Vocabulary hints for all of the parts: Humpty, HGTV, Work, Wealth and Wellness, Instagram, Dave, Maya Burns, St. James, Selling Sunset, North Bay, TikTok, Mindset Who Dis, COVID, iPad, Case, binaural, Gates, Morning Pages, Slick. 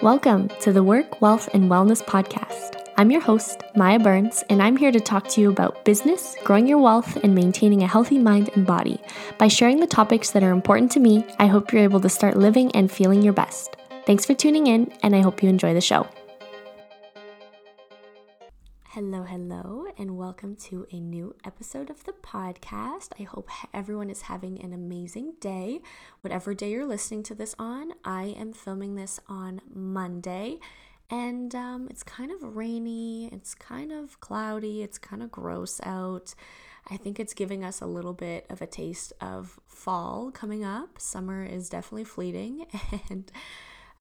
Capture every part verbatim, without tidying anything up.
Welcome to the Work, Wealth and Wellness podcast. I'm your host, Maya Burns, and I'm here to talk to you about business, growing your wealth, and maintaining a healthy mind and body. By sharing the topics that are important to me, I hope you're able to start living and feeling your best. Thanks for tuning in, and I hope you enjoy the show. Hello, hello, and welcome to a new episode of the podcast. I hope everyone is having an amazing day. Whatever day you're listening to this on, I am filming this on Monday. And um, it's kind of rainy, it's kind of cloudy, it's kind of gross out. I think it's giving us a little bit of a taste of fall coming up. Summer is definitely fleeting, and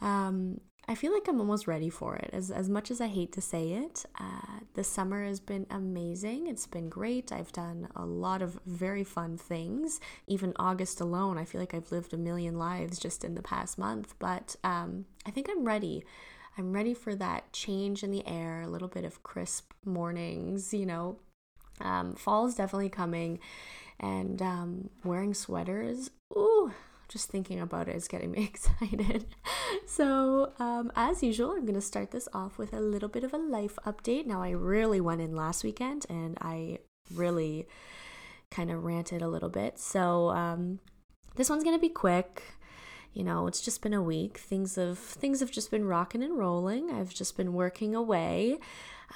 um, I feel like I'm almost ready for it. As, as much as I hate to say it, uh, the summer has been amazing. It's been great. I've done a lot of very fun things. Even August alone, I feel like I've lived a million lives just in the past month, but um, I think I'm ready. I'm ready for that change in the air, a little bit of crisp mornings, you know. Um, fall is definitely coming, and um, wearing sweaters, ooh, just thinking about it is getting me excited. So um, as usual, I'm going to start this off with a little bit of a life update. Now, I really went in last weekend, and I really kind of ranted a little bit. So um, this one's going to be quick. You know, it's just been a week. Things have things have just been rocking and rolling. I've just been working away.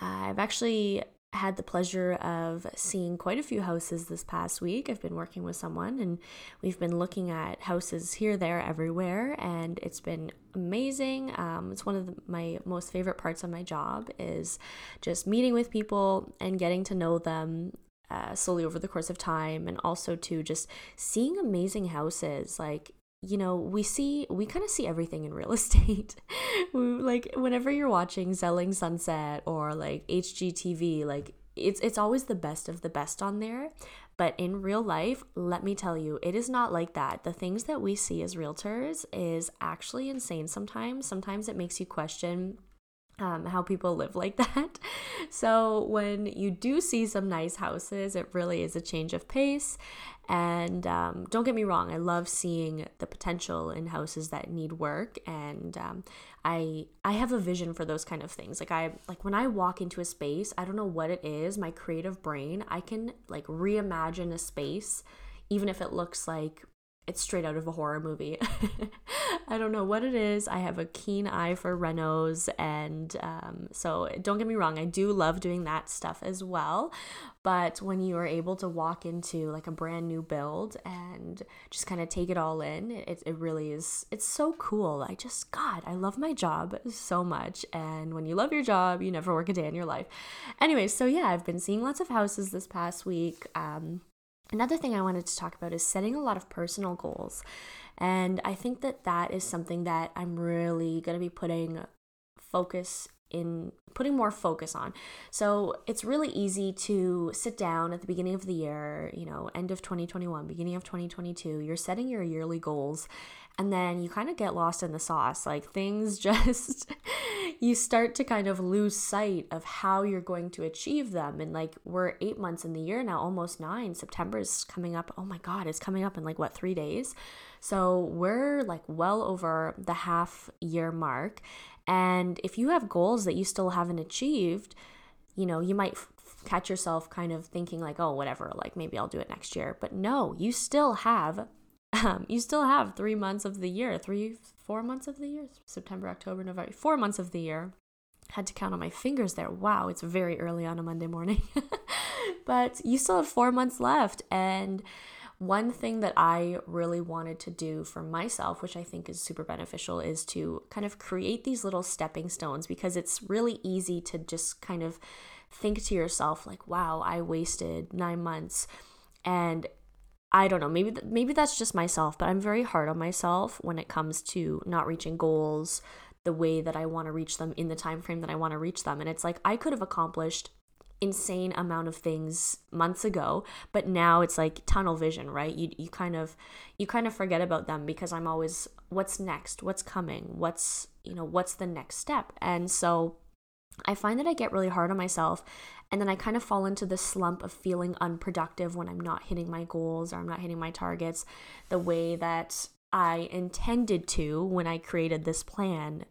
Uh, I've actually had the pleasure of seeing quite a few houses this past week. I've been working with someone, and we've been looking at houses here, there, everywhere, and it's been amazing. Um, it's one of the, my most favorite parts of my job is just meeting with people and getting to know them uh, slowly over the course of time, and also to just seeing amazing houses. Like, you know, we see, we kind of see everything in real estate. we, like whenever you're watching Selling Sunset or like H G T V, like it's, it's always the best of the best on there. But in real life, let me tell you, it is not like that. The things that we see as realtors is actually insane sometimes. Sometimes it makes you question Um, how people live like that. So when you do see some nice houses, it really is a change of pace. And um, don't get me wrong, I love seeing the potential in houses that need work. And um, I I have a vision for those kind of things. Like I like when I walk into a space, I don't know what it is, my creative brain, I can like reimagine a space, even if it looks like it's straight out of a horror movie. I don't know what it is. I have a keen eye for renos, and um, so don't get me wrong, I do love doing that stuff as well. But when you are able to walk into like a brand new build and just kind of take it all in, it, it really is, it's so cool. I just, God, I love my job so much. And when you love your job, you never work a day in your life. Anyway, so yeah, I've been seeing lots of houses this past week. Um, Another thing I wanted to talk about is setting a lot of personal goals, and I think that that is something that I'm really going to be putting focus in, putting more focus on. So it's really easy to sit down at the beginning of the year, you know, end of twenty twenty-one, beginning of twenty twenty-two, you're setting your yearly goals, and then you kind of get lost in the sauce, like things just... you start to kind of lose sight of how you're going to achieve them. And like, we're eight months in the year now, almost nine. September is coming up. Oh my God, it's coming up in like, what, three days? So we're like well over the half year mark. And if you have goals that you still haven't achieved, you know, you might catch yourself kind of thinking like, oh, whatever, like maybe I'll do it next year. But no, you still have Um, you still have three months of the year, three, four months of the year, September, October, November, four months of the year. Had to count on my fingers there. Wow, it's very early on a Monday morning. But you still have four months left. And one thing that I really wanted to do for myself, which I think is super beneficial, is to kind of create these little stepping stones, because it's really easy to just kind of think to yourself like, wow, I wasted nine months. And I don't know, maybe th- maybe that's just myself, but I'm very hard on myself when it comes to not reaching goals the way that I want to reach them in the time frame that I want to reach them. And it's like, I could have accomplished insane amount of things months ago, but now it's like tunnel vision, right? You you kind of you kind of forget about them, because I'm always, what's next? What's coming? What's, you know, what's the next step? And so I find that I get really hard on myself, and then I kind of fall into this slump of feeling unproductive when I'm not hitting my goals or I'm not hitting my targets the way that I intended to when I created this plan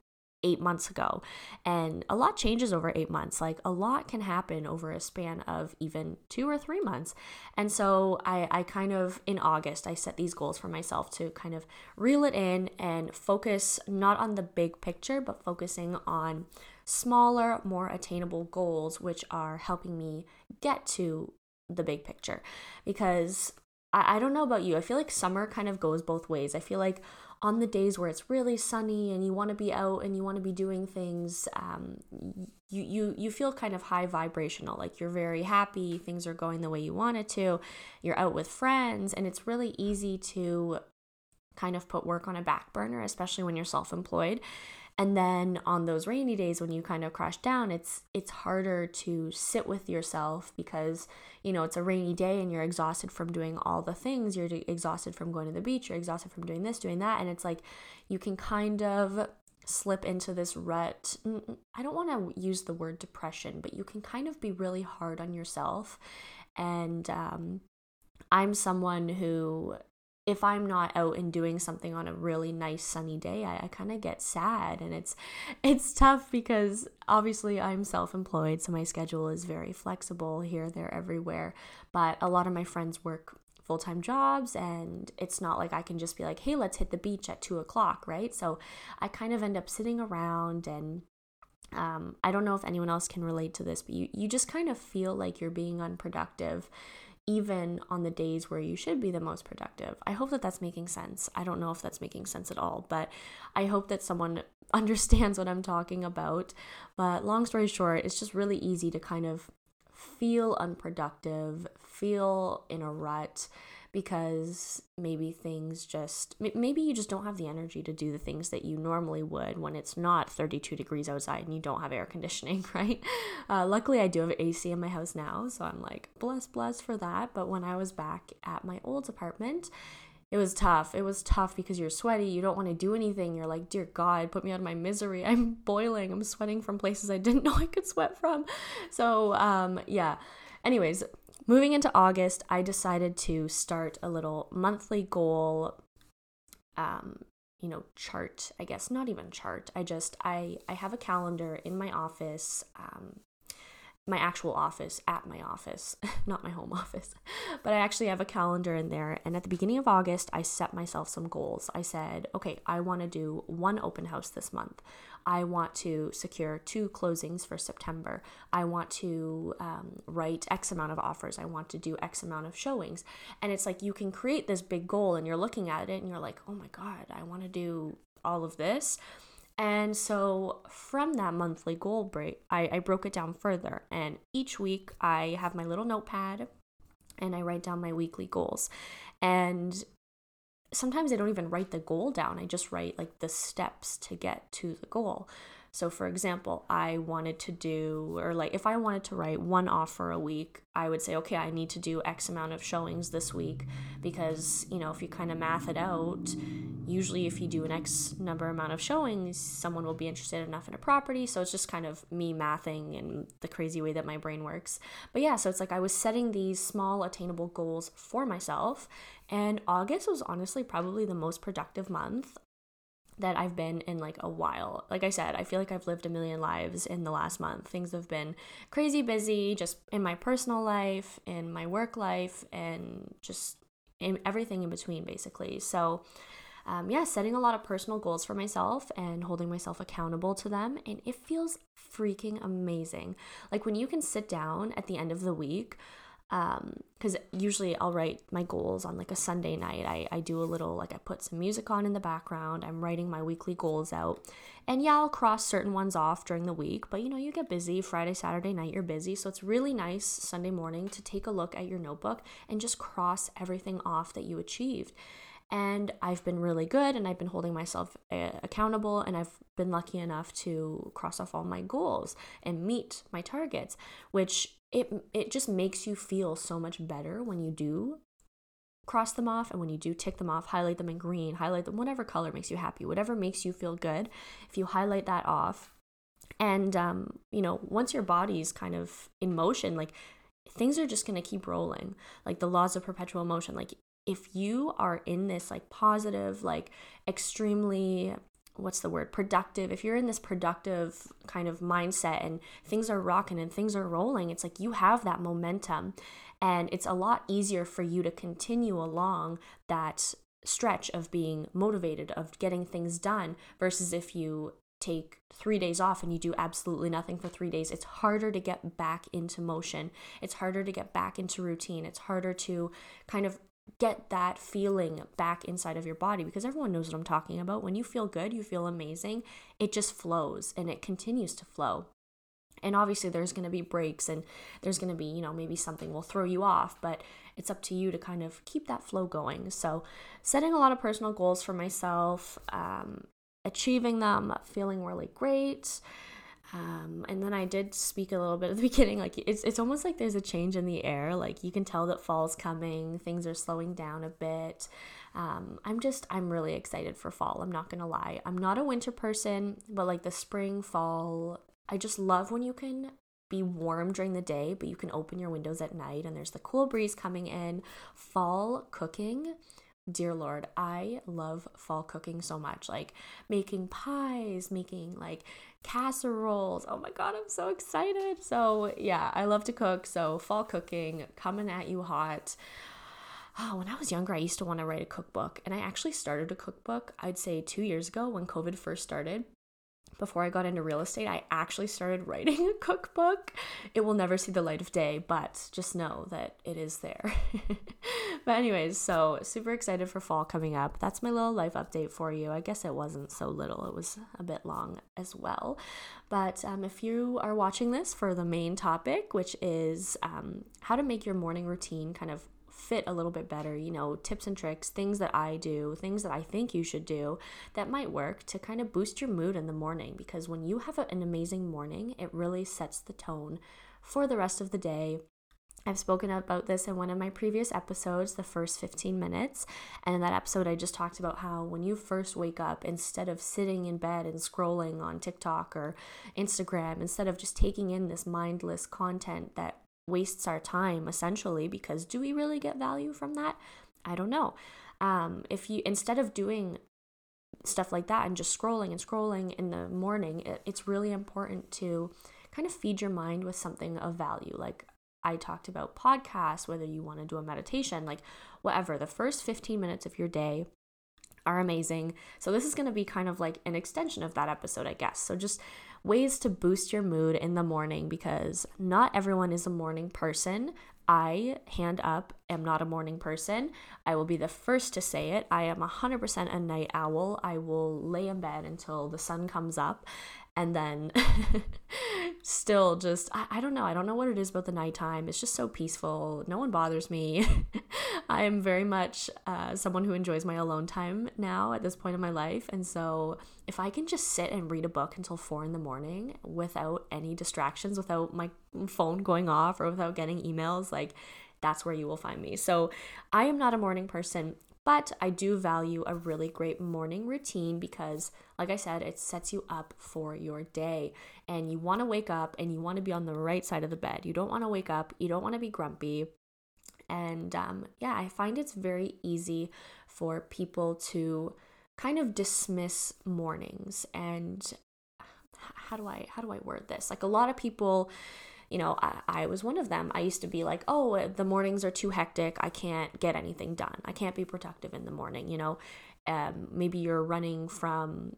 eight months ago. And a lot changes over eight months. Like a lot can happen over a span of even two or three months. And so I, I kind of, in August, I set these goals for myself to kind of reel it in and focus not on the big picture, but focusing on smaller, more attainable goals, which are helping me get to the big picture. Because I, I don't know about you, I feel like summer kind of goes both ways. I feel like on the days where it's really sunny and you want to be out and you want to be doing things, um, you, you, you feel kind of high vibrational, like you're very happy, things are going the way you want it to, you're out with friends, and it's really easy to kind of put work on a back burner, especially when you're self-employed. And then on those rainy days when you kind of crash down, it's it's harder to sit with yourself because, you know, it's a rainy day and you're exhausted from doing all the things. You're exhausted from going to the beach. You're exhausted from doing this, doing that. And it's like you can kind of slip into this rut. I don't want to use the word depression, but you can kind of be really hard on yourself. And um, I'm someone who... if I'm not out and doing something on a really nice sunny day, I, I kind of get sad, and it's it's tough because obviously I'm self-employed, so my schedule is very flexible here, there, everywhere, but a lot of my friends work full-time jobs, and it's not like I can just be like, hey, let's hit the beach at two o'clock, right? So I kind of end up sitting around, and um, I don't know if anyone else can relate to this, but you, you just kind of feel like you're being unproductive, even on the days where you should be the most productive. I hope that that's making sense. I don't know if that's making sense at all, but I hope that someone understands what I'm talking about. But long story short, it's just really easy to kind of feel unproductive, feel in a rut, because maybe things just, maybe you just don't have the energy to do the things that you normally would when it's not thirty-two degrees outside and you don't have air conditioning, right? Uh, luckily, I do have A C in my house now, so I'm like, bless, bless for that. But when I was back at my old apartment, it was tough. It was tough because you're sweaty. You don't want to do anything. You're like, dear God, put me out of my misery. I'm boiling. I'm sweating from places I didn't know I could sweat from. So um, yeah, anyways, moving into August, I decided to start a little monthly goal, um, you know, chart, I guess, not even chart. I just, I, I have a calendar in my office, um, my actual office at my office, not my home office, but I actually have a calendar in there. And at the beginning of August, I set myself some goals. I said, okay, I want to do one open house this month. I want to secure two closings for September. I want to um, write X amount of offers. I want to do X amount of showings. And it's like, you can create this big goal and you're looking at it and you're like, oh my God, I want to do all of this. And so from that monthly goal break, I, I broke it down further. And each week I have my little notepad and I write down my weekly goals. And sometimes I don't even write the goal down. I just write like the steps to get to the goal. So for example, I wanted to do, or like if I wanted to write one offer a week, I would say, okay, I need to do X amount of showings this week, because, you know, if you kind of math it out, usually if you do an X number amount of showings, someone will be interested enough in a property. So it's just kind of me mathing in the crazy way that my brain works. But yeah, so it's like I was setting these small attainable goals for myself, and August was honestly probably the most productive month that I've been in like a while. Like I said, I feel like I've lived a million lives in the last month. Things have been crazy busy, just in my personal life, in my work life, and just in everything in between, basically. So Um, yeah, setting a lot of personal goals for myself and holding myself accountable to them. And it feels freaking amazing. Like when you can sit down at the end of the week, um, because usually I'll write my goals on like a Sunday night. I, I do a little, like I put some music on in the background. I'm writing my weekly goals out. And yeah, I'll cross certain ones off during the week. But you know, you get busy. Friday, Saturday night, you're busy. So it's really nice Sunday morning to take a look at your notebook and just cross everything off that you achieved. And I've been really good, and I've been holding myself uh, accountable, and I've been lucky enough to cross off all my goals and meet my targets, which it it just makes you feel so much better when you do cross them off, and when you do tick them off, highlight them in green, highlight them, whatever color makes you happy, whatever makes you feel good, if you highlight that off. And, um, you know, once your body's kind of in motion, like things are just going to keep rolling, like the laws of perpetual motion, like if you are in this like positive, like extremely what's the word, productive, if you're in this productive kind of mindset and things are rocking and things are rolling, it's like you have that momentum and it's a lot easier for you to continue along that stretch of being motivated, of getting things done, versus if you take three days off and you do absolutely nothing for three days, it's harder to get back into motion. It's harder to get back into routine. It's harder to kind of get that feeling back inside of your body, because everyone knows what I'm talking about. When you feel good, you feel amazing. It just flows and it continues to flow. And obviously there's going to be breaks and there's going to be, you know, maybe something will throw you off, but it's up to you to kind of keep that flow going. So setting a lot of personal goals for myself, um, achieving them, feeling really great. Um, and then I did speak a little bit at the beginning, like it's it's almost like there's a change in the air. Like you can tell that fall's coming, things are slowing down a bit. Um, I'm just, I'm really excited for fall. I'm not going to lie. I'm not a winter person, but like the spring, fall, I just love when you can be warm during the day, but you can open your windows at night and there's the cool breeze coming in. Fall cooking. Dear Lord, I love fall cooking so much, like making pies, making like casseroles. Oh my God, I'm so excited. So yeah, I love to cook. So fall cooking coming at you hot. Oh, when I was younger, I used to want to write a cookbook, and I actually started a cookbook, I'd say two years ago when COVID first started. Before I got into real estate, I actually started writing a cookbook. It will never see the light of day, but just know that it is there. But anyways, so super excited for fall coming up. That's my little life update for you. I guess it wasn't so little. It was a bit long as well. But um, if you are watching this for the main topic, which is um, how to make your morning routine kind of fit a little bit better, you know, tips and tricks, things that I do, things that I think you should do that might work to kind of boost your mood in the morning, because when you have an amazing morning, it really sets the tone for the rest of the day. I've spoken about this in one of my previous episodes, the first fifteen minutes, and in that episode I just talked about how when you first wake up, instead of sitting in bed and scrolling on TikTok or Instagram, instead of just taking in this mindless content that wastes our time essentially, because do we really get value from that? I don't know. Um, if you, instead of doing stuff like that and just scrolling and scrolling in the morning, it, it's really important to kind of feed your mind with something of value. Like I talked about podcasts, whether you want to do a meditation, like whatever, the first fifteen minutes of your day are amazing. So this is going to be kind of like an extension of that episode, I guess. So just ways to boost your mood in the morning, because not everyone is a morning person. I, hand up, am not a morning person. I will be the first to say it. I am one hundred percent a night owl. I will lay in bed until the sun comes up and then still just, I, I don't know. I don't know what it is about the nighttime. It's just so peaceful. No one bothers me. I am very much uh, someone who enjoys my alone time now at this point in my life. And so if I can just sit and read a book until four in the morning without any distractions, without my phone going off or without getting emails, like that's where you will find me. So I am not a morning person, but I do value a really great morning routine because, like I said, it sets you up for your day. And you want to wake up and you want to be on the right side of the bed. You don't want to wake up. You don't want to be grumpy. And um, yeah, I find it's very easy for people to kind of dismiss mornings. And how do I how do I word this? Like a lot of people, you know, I, I was one of them. I used to be like, oh, the mornings are too hectic. I can't get anything done. I can't be productive in the morning. You know, um, maybe you're running from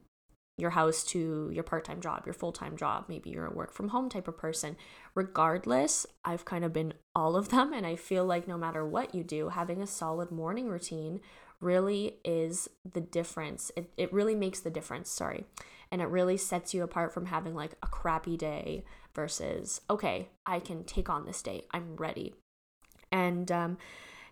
your house to your part-time job, your full-time job, maybe you're a work from home type of person. Regardless, I've kind of been all of them, and I feel like no matter what you do, having a solid morning routine really is the difference. It, it really makes the difference, sorry. And it really sets you apart from having like a crappy day versus, okay, I can take on this day, I'm ready. And um,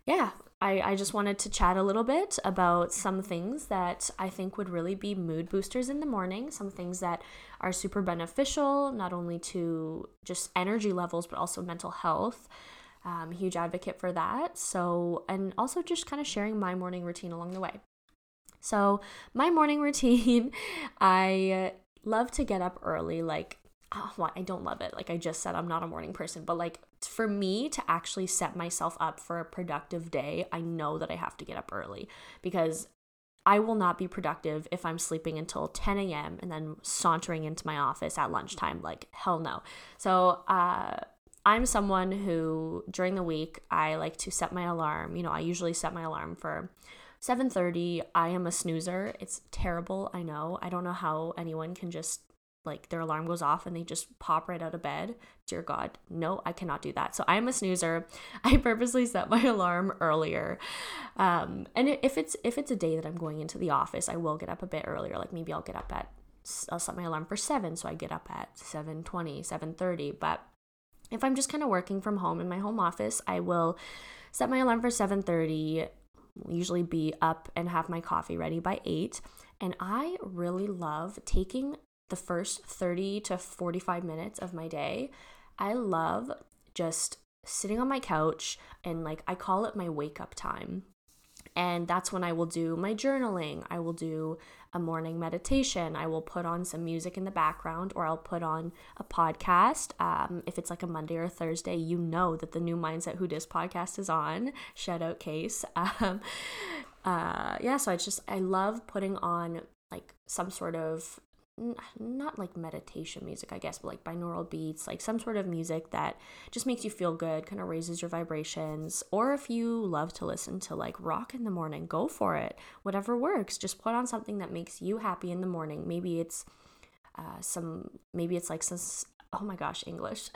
yeah, I, I just wanted to chat a little bit about some things that I think would really be mood boosters in the morning, some things that are super beneficial, not only to just energy levels, but also mental health. Um, huge advocate for that. So, and also just kind of sharing my morning routine along the way. So my morning routine, I love to get up early, like Oh, well, I don't love it. Like I just said, I'm not a morning person, but like for me to actually set myself up for a productive day, I know that I have to get up early, because I will not be productive if I'm sleeping until ten a.m. and then sauntering into my office at lunchtime. Like, hell no. So uh, I'm someone who during the week, I like to set my alarm. You know, I usually set my alarm for seven thirty. I am a snoozer. It's terrible. I know. I don't know how anyone can just, like, their alarm goes off and they just pop right out of bed. Dear God, no, I cannot do that. So I am a snoozer. I purposely set my alarm earlier. Um, and if it's if it's a day that I'm going into the office, I will get up a bit earlier. Like, maybe I'll get up at, I'll set my alarm for seven, so I get up at seven twenty, seven thirty. But if I'm just kind of working from home in my home office, I will set my alarm for seven thirty. Usually be up and have my coffee ready by eight. And I really love taking the first thirty to forty-five minutes of my day. I love just sitting on my couch and, like, I call it my wake up time. And that's when I will do my journaling. I will do a morning meditation. I will put on some music in the background, or I'll put on a podcast. Um, if it's like a Monday or a Thursday, you know that the new Mindset Who Dis podcast is on. Shout out Case. Um, uh, yeah, so I just, I love putting on, like, some sort of, not like meditation music, I guess, but like binaural beats, like some sort of music that just makes you feel good, kind of raises your vibrations. Or if you love to listen to like rock in the morning, go for it. Whatever works, just put on something that makes you happy in the morning. Maybe it's uh, some, maybe it's like some, oh my gosh, English.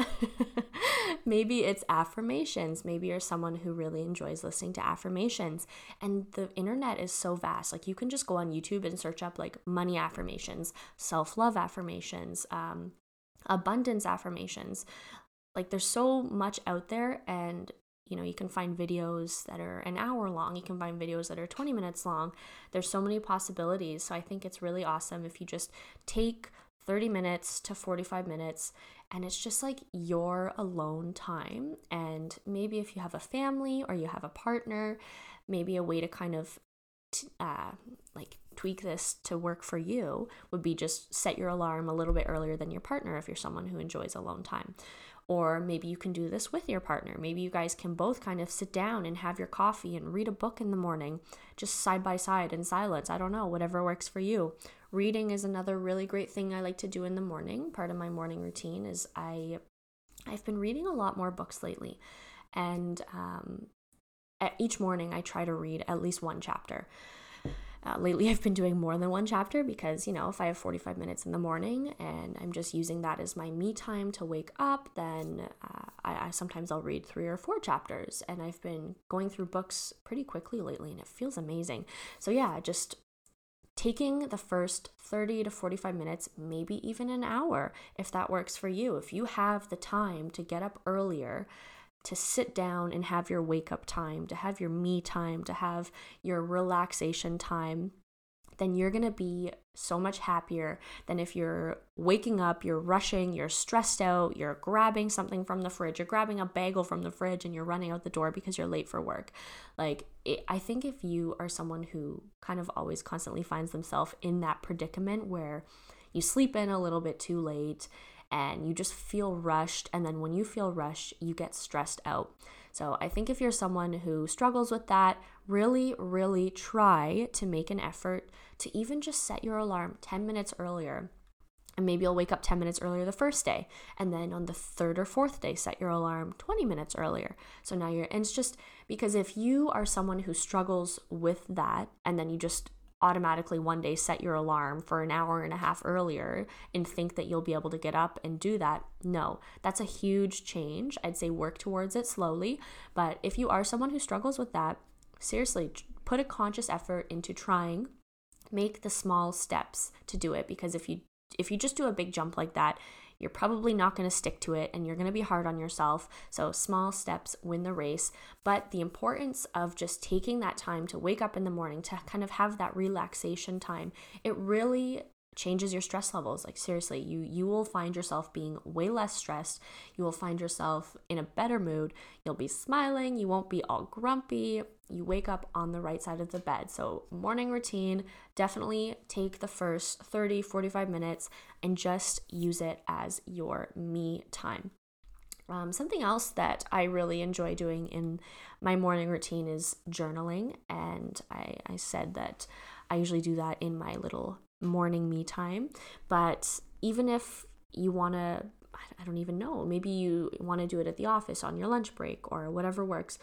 Maybe it's affirmations. Maybe you're someone who really enjoys listening to affirmations. And the internet is so vast. Like, you can just go on YouTube and search up like money affirmations, self-love affirmations, um, abundance affirmations. Like, there's so much out there. And, you know, you can find videos that are an hour long. You can find videos that are twenty minutes long. There's so many possibilities. So I think it's really awesome if you just take thirty minutes to forty-five minutes, and it's just like your alone time. And maybe if you have a family or you have a partner, maybe a way to kind of t- uh, like tweak this to work for you would be just set your alarm a little bit earlier than your partner if you're someone who enjoys alone time. Or maybe you can do this with your partner. Maybe you guys can both kind of sit down and have your coffee and read a book in the morning, just side by side in silence. I don't know, whatever works for you. Reading is another really great thing I like to do in the morning. Part of my morning routine is I, I've been reading a lot more books lately. And um, each morning I try to read at least one chapter. Uh, lately, I've been doing more than one chapter because, you know, if I have forty-five minutes in the morning and I'm just using that as my me time to wake up, then uh, I, I sometimes I'll read three or four chapters. And I've been going through books pretty quickly lately, and it feels amazing. So yeah, just taking the first thirty to forty-five minutes, maybe even an hour, if that works for you. If you have the time to get up earlier, to sit down and have your wake up time, to have your me time, to have your relaxation time, then you're going to be so much happier than if you're waking up, you're rushing, you're stressed out, you're grabbing something from the fridge, you're grabbing a bagel from the fridge, and you're running out the door because you're late for work. Like, it, I think if you are someone who kind of always constantly finds themselves in that predicament where you sleep in a little bit too late, and you just feel rushed, and then when you feel rushed, you get stressed out. So I think if you're someone who struggles with that, really, really try to make an effort to even just set your alarm ten minutes earlier. And maybe you'll wake up ten minutes earlier the first day, and then on the third or fourth day, set your alarm twenty minutes earlier. So now you're, and it's just, because if you are someone who struggles with that, and then you just automatically one day set your alarm for an hour and a half earlier and think that you'll be able to get up and do that. No, that's a huge change. I'd say work towards it slowly. But if you are someone who struggles with that, seriously, put a conscious effort into trying, make the small steps to do it. Because if you if you just do a big jump like that, you're probably not going to stick to it, and you're going to be hard on yourself. So small steps win the race. But the importance of just taking that time to wake up in the morning, to kind of have that relaxation time, it really changes your stress levels. Like, seriously, you you will find yourself being way less stressed. You will find yourself in a better mood. You'll be smiling. You won't be all grumpy. You wake up on the right side of the bed. So morning routine, definitely take the first thirty, forty-five minutes and just use it as your me time. Um, something else that I really enjoy doing in my morning routine is journaling. And I, I said that I usually do that in my little morning me time. But even if you want to, I don't even know, maybe you want to do it at the office on your lunch break or whatever works,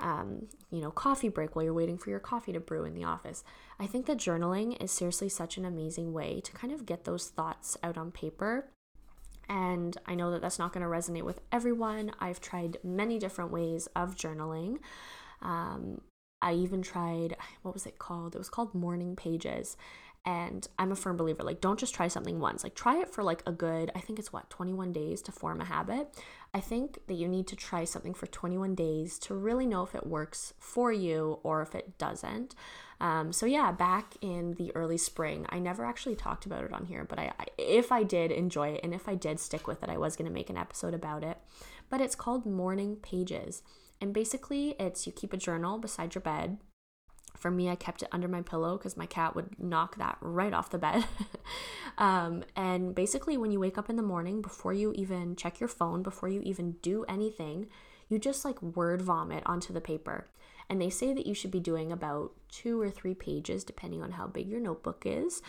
um, you know, coffee break while you're waiting for your coffee to brew in the office. I think that journaling is seriously such an amazing way to kind of get those thoughts out on paper. And I know that that's not going to resonate with everyone. I've tried many different ways of journaling. Um, I even tried, what was it called? It was called Morning Pages. And I'm a firm believer, like, don't just try something once. Like, try it for like a good, I think it's what, twenty-one days to form a habit. I think that you need to try something for twenty-one days to really know if it works for you or if it doesn't. Um, so yeah, back in the early spring, I never actually talked about it on here, but I, I if I did enjoy it and if I did stick with it, I was going to make an episode about it. But it's called Morning Pages. And basically it's, you keep a journal beside your bed. For me, I kept it under my pillow because my cat would knock that right off the bed. um, and basically, when you wake up in the morning, before you even check your phone, before you even do anything, you just like word vomit onto the paper. And they say that you should be doing about two or three pages, depending on how big your notebook is.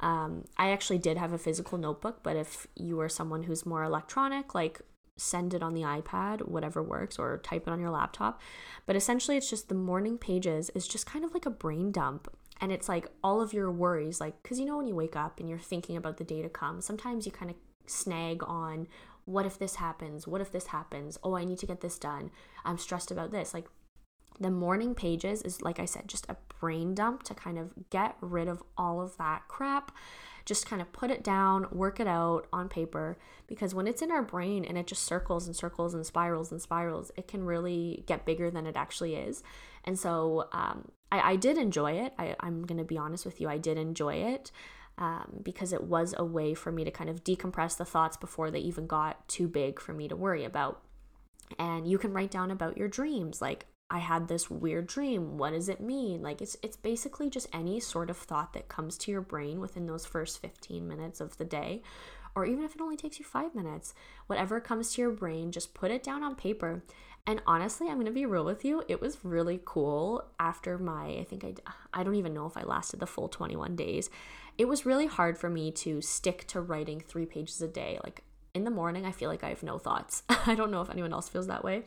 Um, I actually did have a physical notebook, but if you are someone who's more electronic, like send it on the iPad, whatever works, or type it on your laptop. But essentially, it's just the morning pages is just kind of like a brain dump. And it's like all of your worries, like, because you know, when you wake up and you're thinking about the day to come, sometimes you kind of snag on, what if this happens? What if this happens? Oh, I need to get this done. I'm stressed about this. Like, the morning pages is, like I said, just a brain dump to kind of get rid of all of that crap. Just kind of put it down, work it out on paper, because when it's in our brain and it just circles and circles and spirals and spirals, it can really get bigger than it actually is. And so um, I, I did enjoy it. I, I'm going to be honest with you. I did enjoy it um, because it was a way for me to kind of decompress the thoughts before they even got too big for me to worry about. And you can write down about your dreams, like, I had this weird dream. What does it mean? Like, it's it's basically just any sort of thought that comes to your brain within those first fifteen minutes of the day, or even if it only takes you five minutes, whatever comes to your brain, just put it down on paper. And honestly, I'm going to be real with you. It was really cool after my, I think I, I don't even know if I lasted the full twenty-one days. It was really hard for me to stick to writing three pages a day. Like, in the morning, I feel like I have no thoughts. I don't know if anyone else feels that way,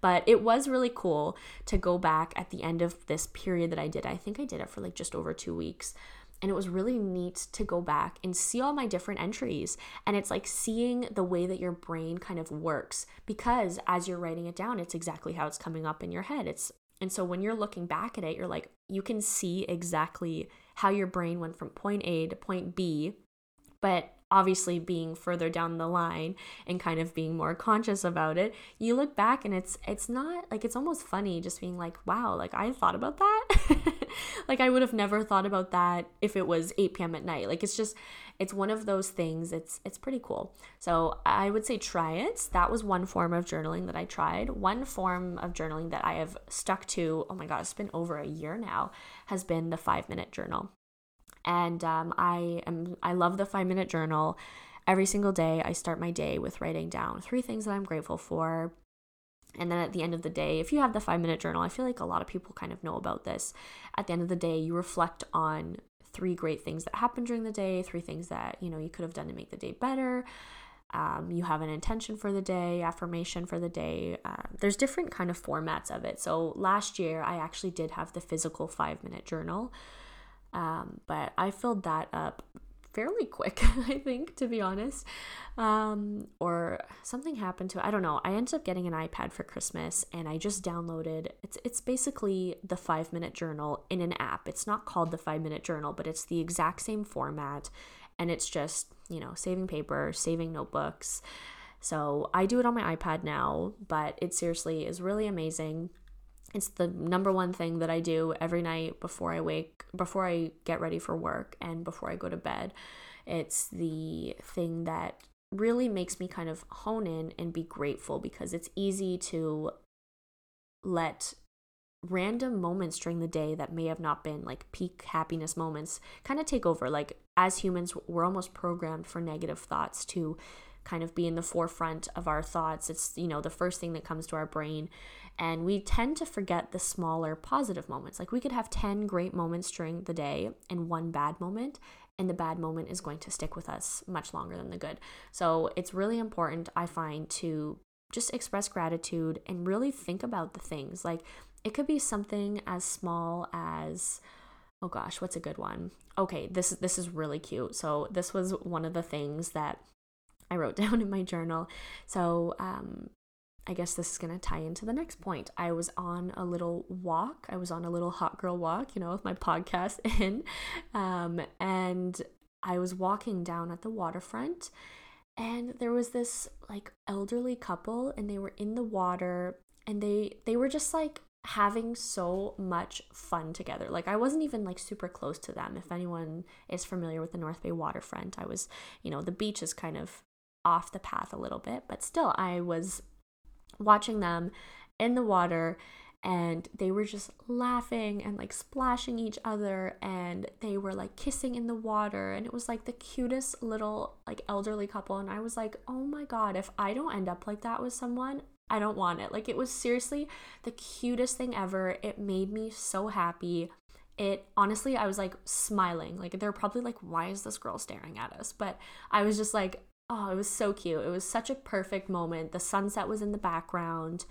but it was really cool to go back at the end of this period that I did. I think I did it for like just over two weeks. And it was really neat to go back and see all my different entries. And it's like seeing the way that your brain kind of works, because as you're writing it down, it's exactly how it's coming up in your head. It's And so when you're looking back at it, you're like, you can see exactly how your brain went from point A to point B, but obviously being further down the line and kind of being more conscious about it, you look back and it's it's not like, it's almost funny just being like, wow, like I thought about that. Like I would have never thought about that if it was eight p.m. at night. Like it's just, it's one of those things. It's it's pretty cool. So I would say try it. That was one form of journaling that I tried. One form of journaling that I have stuck to, oh my God, it's been over a year now, has been the five minute journal. And um, I am I love the five-minute journal. Every single day, I start my day with writing down three things that I'm grateful for. And then at the end of the day, if you have the five-minute journal, I feel like a lot of people kind of know about this. At the end of the day, you reflect on three great things that happened during the day, three things that, you know, you could have done to make the day better. Um, you have an intention for the day, affirmation for the day. Uh, there's different kind of formats of it. So last year, I actually did have the physical five-minute journal. Um, but I filled that up fairly quick, I think, to be honest, um, or something happened to it. I don't know. I ended up getting an iPad for Christmas, and I just downloaded, it's it's basically the five-minute journal in an app. It's not called the five-minute journal, but it's the exact same format, and it's just, you know, saving paper, saving notebooks. So I do it on my iPad now, but it seriously is really amazing. It's the number one thing that I do every night before I wake, before I get ready for work and before I go to bed. It's the thing that really makes me kind of hone in and be grateful, because it's easy to let random moments during the day that may have not been like peak happiness moments kind of take over. Like as humans, we're almost programmed for negative thoughts to kind of be in the forefront of our thoughts. It's, you know, the first thing that comes to our brain. And we tend to forget the smaller positive moments. Like we could have ten great moments during the day and one bad moment, and the bad moment is going to stick with us much longer than the good. So it's really important, I find, to just express gratitude and really think about the things. Like it could be something as small as, oh gosh, what's a good one? Okay, this, this is really cute. So this was one of the things that I wrote down in my journal. So um, I guess this is going to tie into the next point. I was on a little walk. I was on a little hot girl walk, you know, with my podcast in. Um, and I was walking down at the waterfront, and there was this like elderly couple, and they were in the water, and they, they were just like having so much fun together. Like I wasn't even like super close to them. If anyone is familiar with the North Bay waterfront, I was, you know, the beach is kind of off the path a little bit, but still I was watching them in the water, and they were just laughing and like splashing each other, and they were like kissing in the water, and it was like the cutest little like elderly couple. And I was like, oh my god, if I don't end up like that with someone, I don't want it. Like it was seriously the cutest thing ever. It made me so happy. It honestly, I was like smiling. Like they're probably like, why is this girl staring at us? But I was just like, oh, it was so cute. It was such a perfect moment. The sunset was in the background.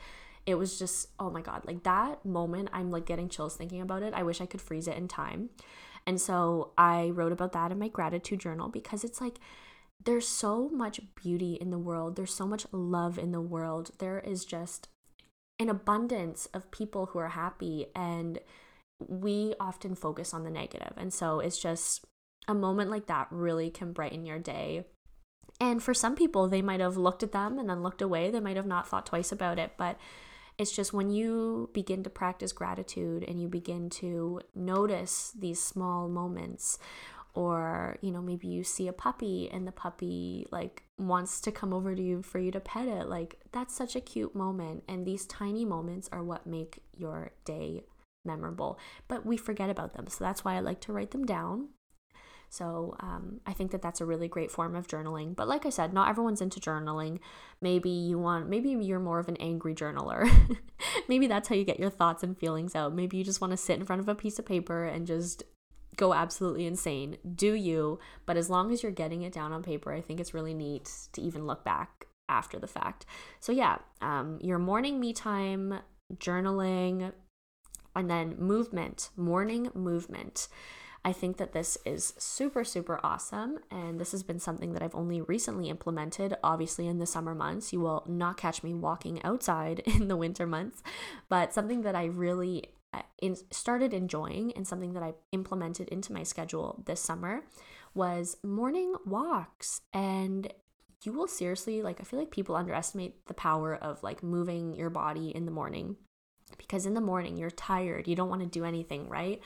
It was just, oh my god, like that moment, I'm like getting chills thinking about it. I wish I could freeze it in time. And so I wrote about that in my gratitude journal, because it's like, there's so much beauty in the world. There's so much love in the world. There is just an abundance of people who are happy, and we often focus on the negative. And so it's just a moment like that really can brighten your day. And for some people, they might have looked at them and then looked away. They might have not thought twice about it, but it's just when you begin to practice gratitude and you begin to notice these small moments. Or, you know, maybe you see a puppy and the puppy like wants to come over to you for you to pet it. Like that's such a cute moment. And these tiny moments are what make your day memorable, but we forget about them. So that's why I like to write them down. So um, I think that that's a really great form of journaling. But like I said, not everyone's into journaling. Maybe you want, maybe you're more of an angry journaler. Maybe that's how you get your thoughts and feelings out. Maybe you just want to sit in front of a piece of paper and just go absolutely insane. Do you? But as long as you're getting it down on paper, I think it's really neat to even look back after the fact. So yeah, um, your morning me time, journaling, and then movement, morning movement. I think that this is super, super awesome. And this has been something that I've only recently implemented. Obviously, in the summer months, you will not catch me walking outside in the winter months, but something that I really In, started enjoying, and something that I implemented into my schedule this summer was morning walks. And you will seriously, like, I feel like people underestimate the power of like moving your body in the morning, because in the morning you're tired, you don't want to do anything, right?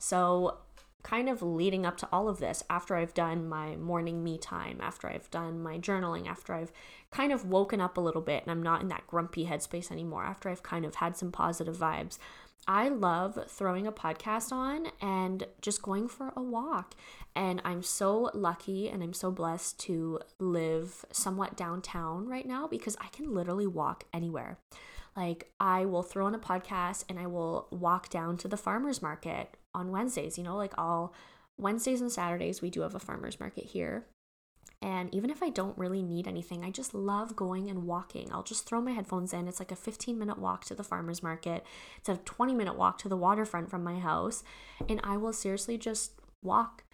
So kind of leading up to all of this, after I've done my morning me time, after I've done my journaling, after I've kind of woken up a little bit and I'm not in that grumpy headspace anymore, after I've kind of had some positive vibes, I love throwing a podcast on and just going for a walk. And I'm so lucky and I'm so blessed to live somewhat downtown right now, because I can literally walk anywhere. Like I will throw on a podcast and I will walk down to the farmer's market on Wednesdays. You know, like all Wednesdays and Saturdays, we do have a farmer's market here. And even if I don't really need anything, I just love going and walking. I'll just throw my headphones in. It's like a fifteen minute walk to the farmer's market. It's a twenty minute walk to the waterfront from my house. And I will seriously just walk.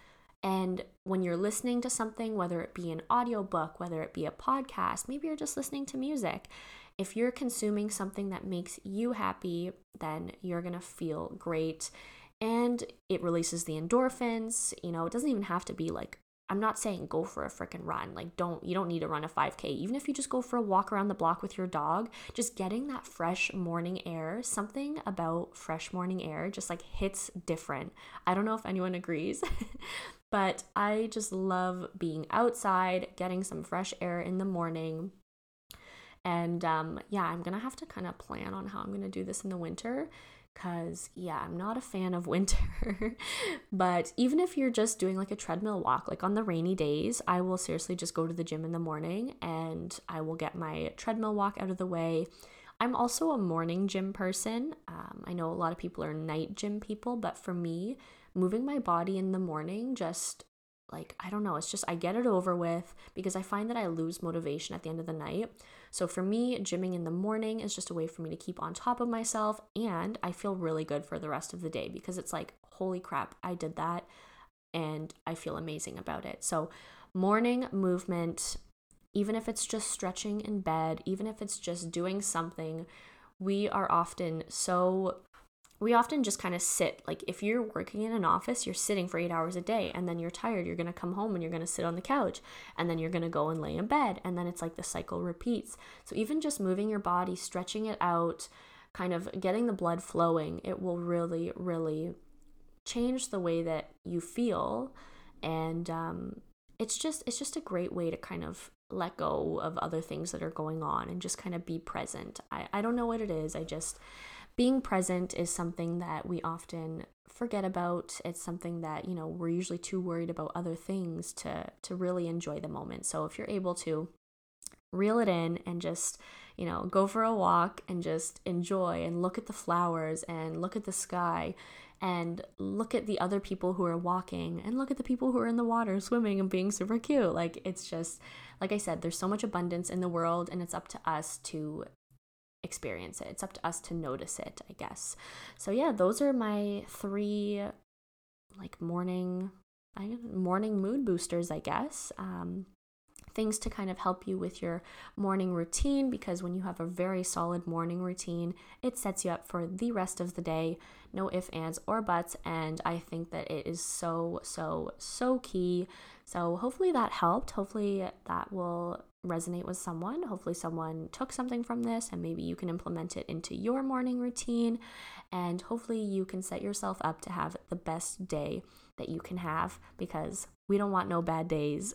And when you're listening to something, whether it be an audiobook, whether it be a podcast, maybe you're just listening to music. If you're consuming something that makes you happy, then you're going to feel great. And it releases the endorphins. You know, it doesn't even have to be like, I'm not saying go for a freaking run. Like don't, you don't need to run a five K. Even if you just go for a walk around the block with your dog, just getting that fresh morning air, something about fresh morning air just like hits different. I don't know if anyone agrees, but I just love being outside, getting some fresh air in the morning. And um, yeah, I'm going to have to kind of plan on how I'm going to do this in the winter, because yeah, I'm not a fan of winter. But even if you're just doing like a treadmill walk, like on the rainy days, I will seriously just go to the gym in the morning and I will get my treadmill walk out of the way. I'm also a morning gym person. Um, I know a lot of people are night gym people, but for me, moving my body in the morning just like, I don't know, it's just I get it over with because I find that I lose motivation at the end of the night. So for me, gymming in the morning is just a way for me to keep on top of myself, and I feel really good for the rest of the day because it's like, holy crap, I did that and I feel amazing about it. So morning movement, even if it's just stretching in bed, even if it's just doing something, we are often so... we often just kind of sit. Like if you're working in an office, you're sitting for eight hours a day and then you're tired. You're going to come home and you're going to sit on the couch and then you're going to go and lay in bed. And then it's like the cycle repeats. So even just moving your body, stretching it out, kind of getting the blood flowing, it will really, really change the way that you feel. And um, it's just, it's just a great way to kind of let go of other things that are going on and just kind of be present. I, I don't know what it is. I just... Being present is something that we often forget about. It's something that, you know, we're usually too worried about other things to to really enjoy the moment. So if you're able to reel it in and just, you know, go for a walk and just enjoy and look at the flowers and look at the sky and look at the other people who are walking and look at the people who are in the water swimming and being super cute. Like, it's just, like I said, there's so much abundance in the world and it's up to us to experience it. It's up to us to notice it, I guess. So yeah, those are my three like morning I, morning mood boosters, I guess. Um, things to kind of help you with your morning routine, because when you have a very solid morning routine, it sets you up for the rest of the day. No ifs, ands, or buts. And I think that it is so, so, so key. So hopefully that helped. Hopefully that will resonate with someone. Hopefully someone took something from this and maybe you can implement it into your morning routine, and hopefully you can set yourself up to have the best day that you can have, because we don't want no bad days.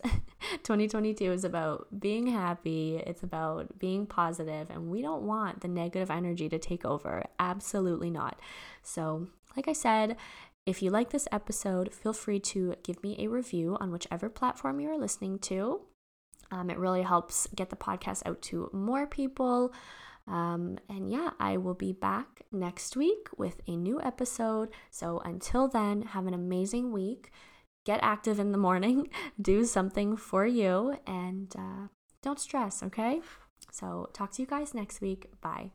twenty twenty-two is about being happy. It's about being positive, and we don't want the negative energy to take over. Absolutely not. So like I said, if you like this episode, feel free to give me a review on whichever platform you are listening to. Um, it really helps get the podcast out to more people. Um, and yeah, I will be back next week with a new episode. So until then, have an amazing week. Get active in the morning. Do something for you. And uh, don't stress, okay? So talk to you guys next week. Bye.